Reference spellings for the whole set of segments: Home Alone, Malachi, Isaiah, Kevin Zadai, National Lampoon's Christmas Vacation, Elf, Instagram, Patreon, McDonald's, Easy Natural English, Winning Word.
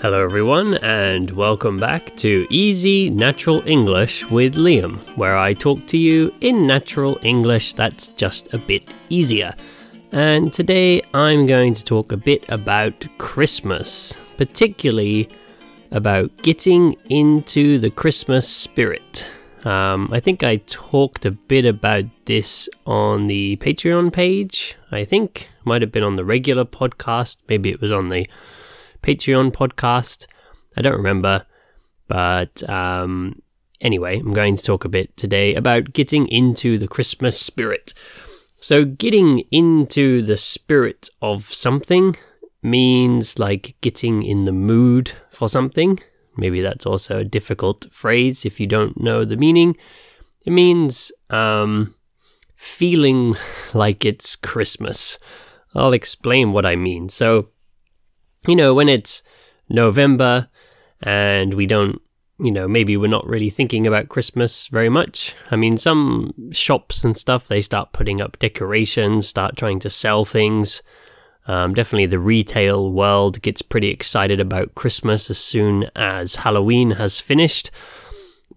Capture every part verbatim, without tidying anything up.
Hello everyone, and welcome back to Easy Natural English with Liam, where I talk to you in natural English that's just a bit easier. And today I'm going to talk a bit about Christmas, particularly about getting into the Christmas spirit. Um, I think I talked a bit about this on the Patreon page, I think. Might have been on the regular podcast, maybe it was on the Patreon podcast. I don't remember, but um, anyway, I'm going to talk a bit today about getting into the Christmas spirit. So getting into the spirit of something means like getting in the mood for something. Maybe that's also a difficult phrase if you don't know the meaning. It means um, feeling like it's Christmas. I'll explain what I mean. So, you know, when it's November and we don't, you know, maybe we're not really thinking about Christmas very much. I mean, some shops and stuff, they start putting up decorations, start trying to sell things. Um, definitely the retail world gets pretty excited about Christmas as soon as Halloween has finished.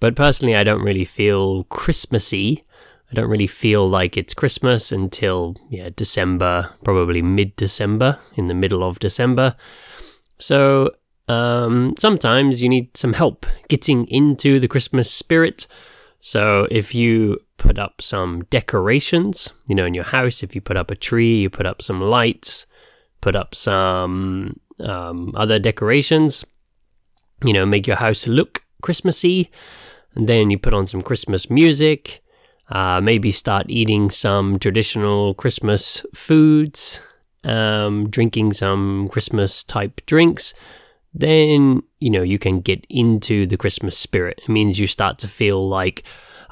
But personally, I don't really feel Christmassy. I don't really feel like it's Christmas until yeah December, probably mid-December, in the middle of December. So um, sometimes you need some help getting into the Christmas spirit. So if you put up some decorations, you know, in your house, if you put up a tree, you put up some lights, put up some um, other decorations, you know, make your house look Christmassy, and then you put on some Christmas music. Uh, maybe start eating some traditional Christmas foods, um, drinking some Christmas-type drinks, then, you know, you can get into the Christmas spirit. It means you start to feel like,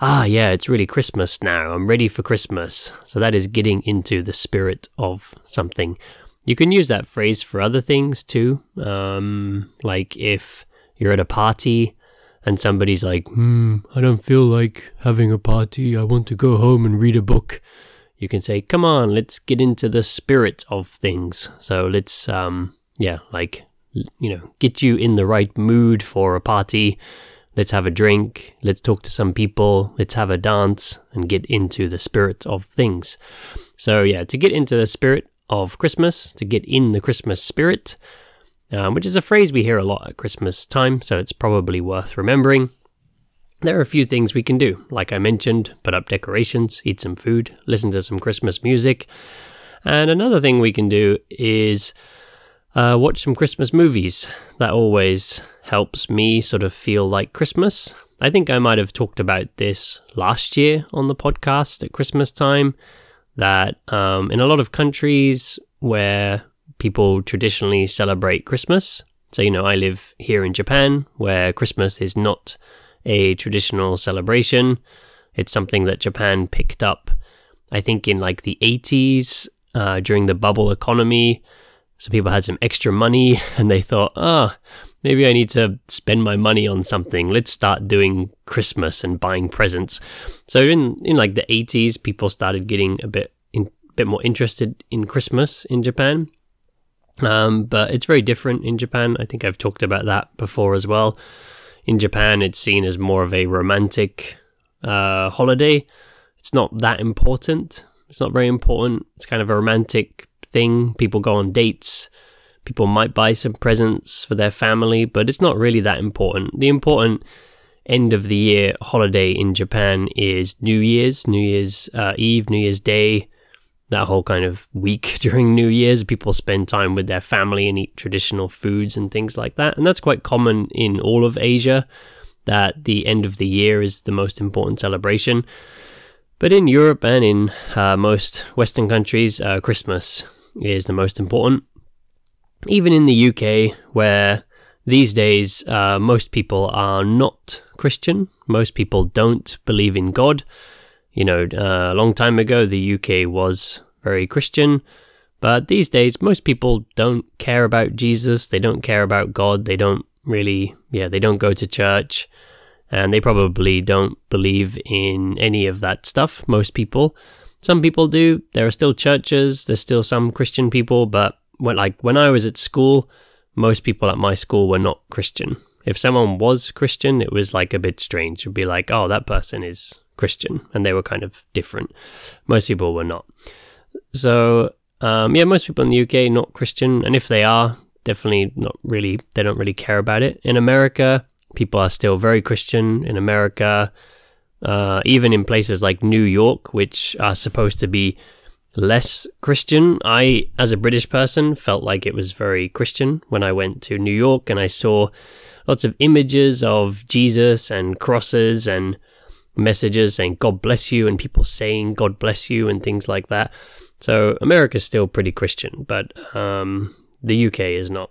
ah, yeah, it's really Christmas now. I'm ready for Christmas. So that is getting into the spirit of something. You can use that phrase for other things too. Um, like if you're at a party, and somebody's like, hmm, I don't feel like having a party. I want to go home and read a book. You can say, come on, let's get into the spirit of things. So let's, um, yeah, like, you know, get you in the right mood for a party. Let's have a drink. Let's talk to some people. Let's have a dance and get into the spirit of things. So yeah, to get into the spirit of Christmas, to get in the Christmas spirit, Um, which is a phrase we hear a lot at Christmas time, so it's probably worth remembering. There are a few things we can do. Like I mentioned, put up decorations, eat some food, listen to some Christmas music. And another thing we can do is uh, watch some Christmas movies. That always helps me sort of feel like Christmas. I think I might have talked about this last year on the podcast at Christmas time, that um, in a lot of countries where people traditionally celebrate Christmas. So, you know, I live here in Japan, where Christmas is not a traditional celebration. It's something that Japan picked up, I think, in like the eighties, uh, during the bubble economy. So people had some extra money and they thought, ah, oh, maybe I need to spend my money on something. Let's start doing Christmas and buying presents. So in, in like the eighties, people started getting a bit, in, bit more interested in Christmas in Japan. Um, but it's very different in Japan. I think I've talked about that before as well. In Japan, it's seen as more of a romantic uh, holiday. It's not that important. It's not very important. It's kind of a romantic thing. People go on dates. People might buy some presents for their family, but it's not really that important. The important end of the year holiday in Japan is New Year's, New Year's uh, Eve, New Year's Day. That whole kind of week during New Year's, people spend time with their family and eat traditional foods and things like that. And that's quite common in all of Asia, that the end of the year is the most important celebration. But in Europe and in uh, most Western countries, uh, Christmas is the most important. Even in the U K, where these days uh, most people are not Christian, most people don't believe in God. You know, uh, a long time ago, the U K was very Christian, but these days, most people don't care about Jesus. They don't care about God. They don't really, yeah, they don't go to church, and they probably don't believe in any of that stuff, most people. Some people do. There are still churches. There's still some Christian people, but when, like when I was at school, most people at my school were not Christian. If someone was Christian, it was like a bit strange. It would be like, oh, that person is Christian. And they were kind of different. Most people were not. So, um, yeah, most people in the U K, not Christian. And if they are, definitely not really, they don't really care about it. In America, people are still very Christian. In America, uh, even in places like New York, which are supposed to be less Christian, I, as a British person, felt like it was very Christian when I went to New York and I saw lots of images of Jesus and crosses and messages saying God bless you and people saying God bless you and things like that. So America's still pretty Christian, but um, the U K is not.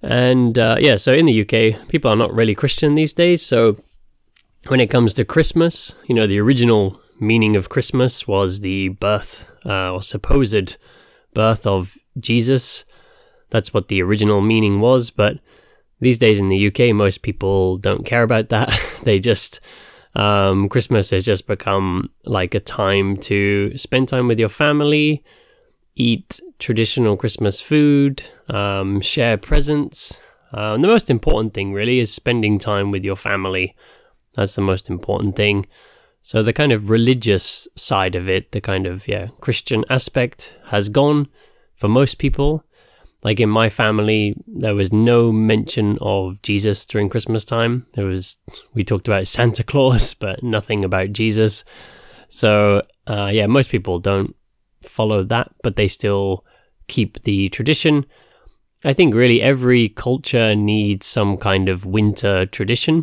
And uh, yeah, so in the U K, people are not really Christian these days. So when it comes to Christmas, you know, the original meaning of Christmas was the birth uh, or supposed birth of Jesus. That's what the original meaning was. But these days in the U K, most people don't care about that. They just... Um, Christmas has just become like a time to spend time with your family, eat traditional Christmas food, um, share presents. Uh, and the most important thing really is spending time with your family. That's the most important thing. So the kind of religious side of it, the kind of, yeah, Christian aspect has gone for most people. Like in my family, there was no mention of Jesus during Christmas time. There was, we talked about Santa Claus, but nothing about Jesus. So, uh, yeah, most people don't follow that, but they still keep the tradition. I think really every culture needs some kind of winter tradition,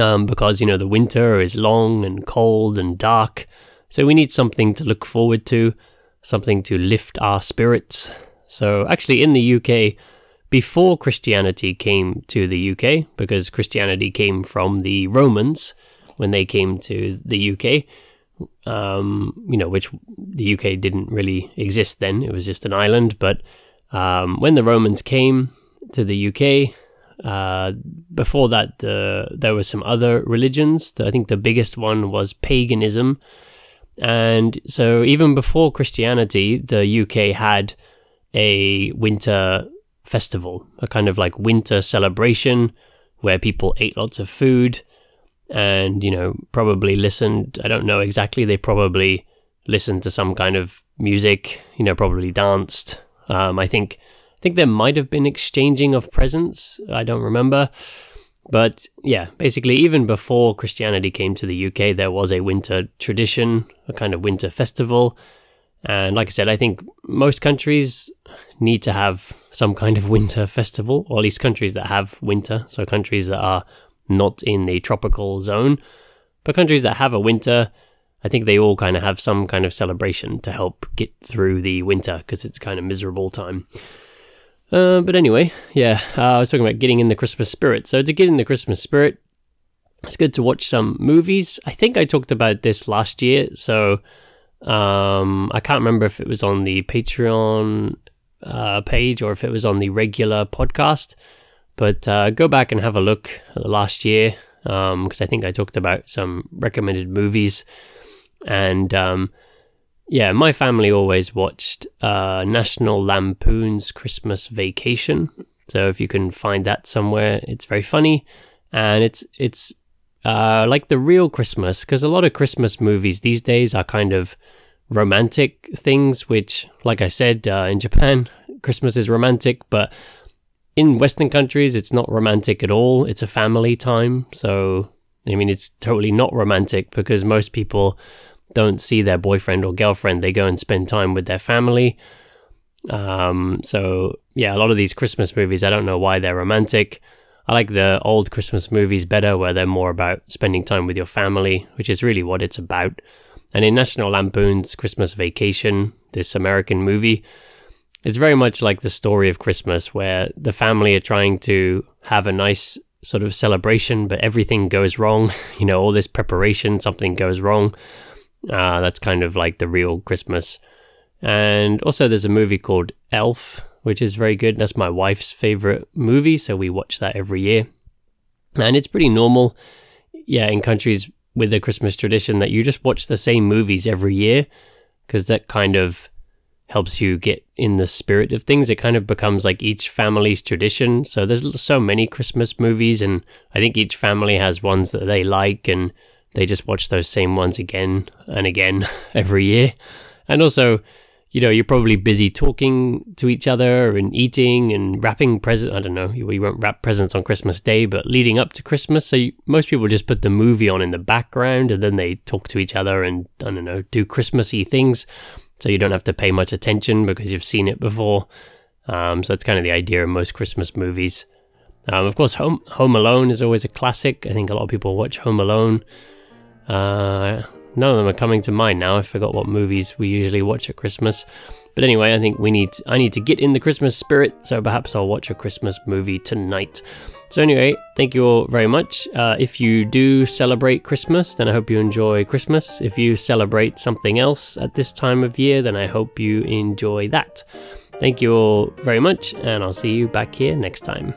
um, because, you know, the winter is long and cold and dark. So we need something to look forward to, something to lift our spirits. So actually in the U K, before Christianity came to the U K, because Christianity came from the Romans when they came to the U K, um, you know, which the U K didn't really exist then. It was just an island. But um, when the Romans came to the U K, uh, before that, uh, there were some other religions. I think the biggest one was paganism. And so even before Christianity, the U K had a winter festival, a kind of like winter celebration where people ate lots of food and, you know, probably listened, I don't know exactly, they probably listened to some kind of music, you know, probably danced. Um, I think I think there might have been exchanging of presents, I don't remember. But yeah, basically even before Christianity came to the U K, there was a winter tradition, a kind of winter festival. And like I said, I think most countries need to have some kind of winter festival, or at least countries that have winter. So countries that are not in the tropical zone, but countries that have a winter, I think they all kind of have some kind of celebration to help get through the winter because it's kind of miserable time. Uh, but anyway, yeah, uh, I was talking about getting in the Christmas spirit. So to get in the Christmas spirit, it's good to watch some movies. I think I talked about this last year. So... Um, I can't remember if it was on the Patreon uh, page or if it was on the regular podcast, but uh, go back and have a look at the last year because um, I think I talked about some recommended movies. And um, yeah, my family always watched uh, National Lampoon's Christmas Vacation. So if you can find that somewhere, it's very funny. And it's it's Uh, like the real Christmas, because a lot of Christmas movies these days are kind of romantic things, which, like I said, uh, in Japan, Christmas is romantic, but in Western countries, it's not romantic at all. It's a family time. So, I mean, it's totally not romantic because most people don't see their boyfriend or girlfriend. They go and spend time with their family. Um, so, yeah, a lot of these Christmas movies, I don't know why they're romantic. I like the old Christmas movies better where they're more about spending time with your family, which is really what it's about. And in National Lampoon's Christmas Vacation, this American movie, it's very much like the story of Christmas where the family are trying to have a nice sort of celebration, but everything goes wrong. You know, all this preparation, something goes wrong. Uh, that's kind of like the real Christmas. And also there's a movie called Elf, which is very good. That's my wife's favorite movie, so we watch that every year. And it's pretty normal, yeah, in countries with a Christmas tradition that you just watch the same movies every year because that kind of helps you get in the spirit of things. It kind of becomes like each family's tradition. So there's so many Christmas movies, and I think each family has ones that they like, and they just watch those same ones again and again every year. And also, you know, you're probably busy talking to each other and eating and wrapping presents. I don't know, you, you won't wrap presents on Christmas Day, but leading up to Christmas. So you, most people just put the movie on in the background, and then they talk to each other and, I don't know, do Christmassy things. So you don't have to pay much attention because you've seen it before. Um, so that's kind of the idea of most Christmas movies. Um, of course, Home, Home Alone is always a classic. I think a lot of people watch Home Alone. Uh, none of them are coming to mind now. I forgot what movies we usually watch at Christmas. But anyway, I think we need to, I need to get in the Christmas spirit. So perhaps I'll watch a Christmas movie tonight. So anyway, thank you all very much. Uh, if you do celebrate Christmas, then I hope you enjoy Christmas. If you celebrate something else at this time of year, then I hope you enjoy that. Thank you all very much, and I'll see you back here next time.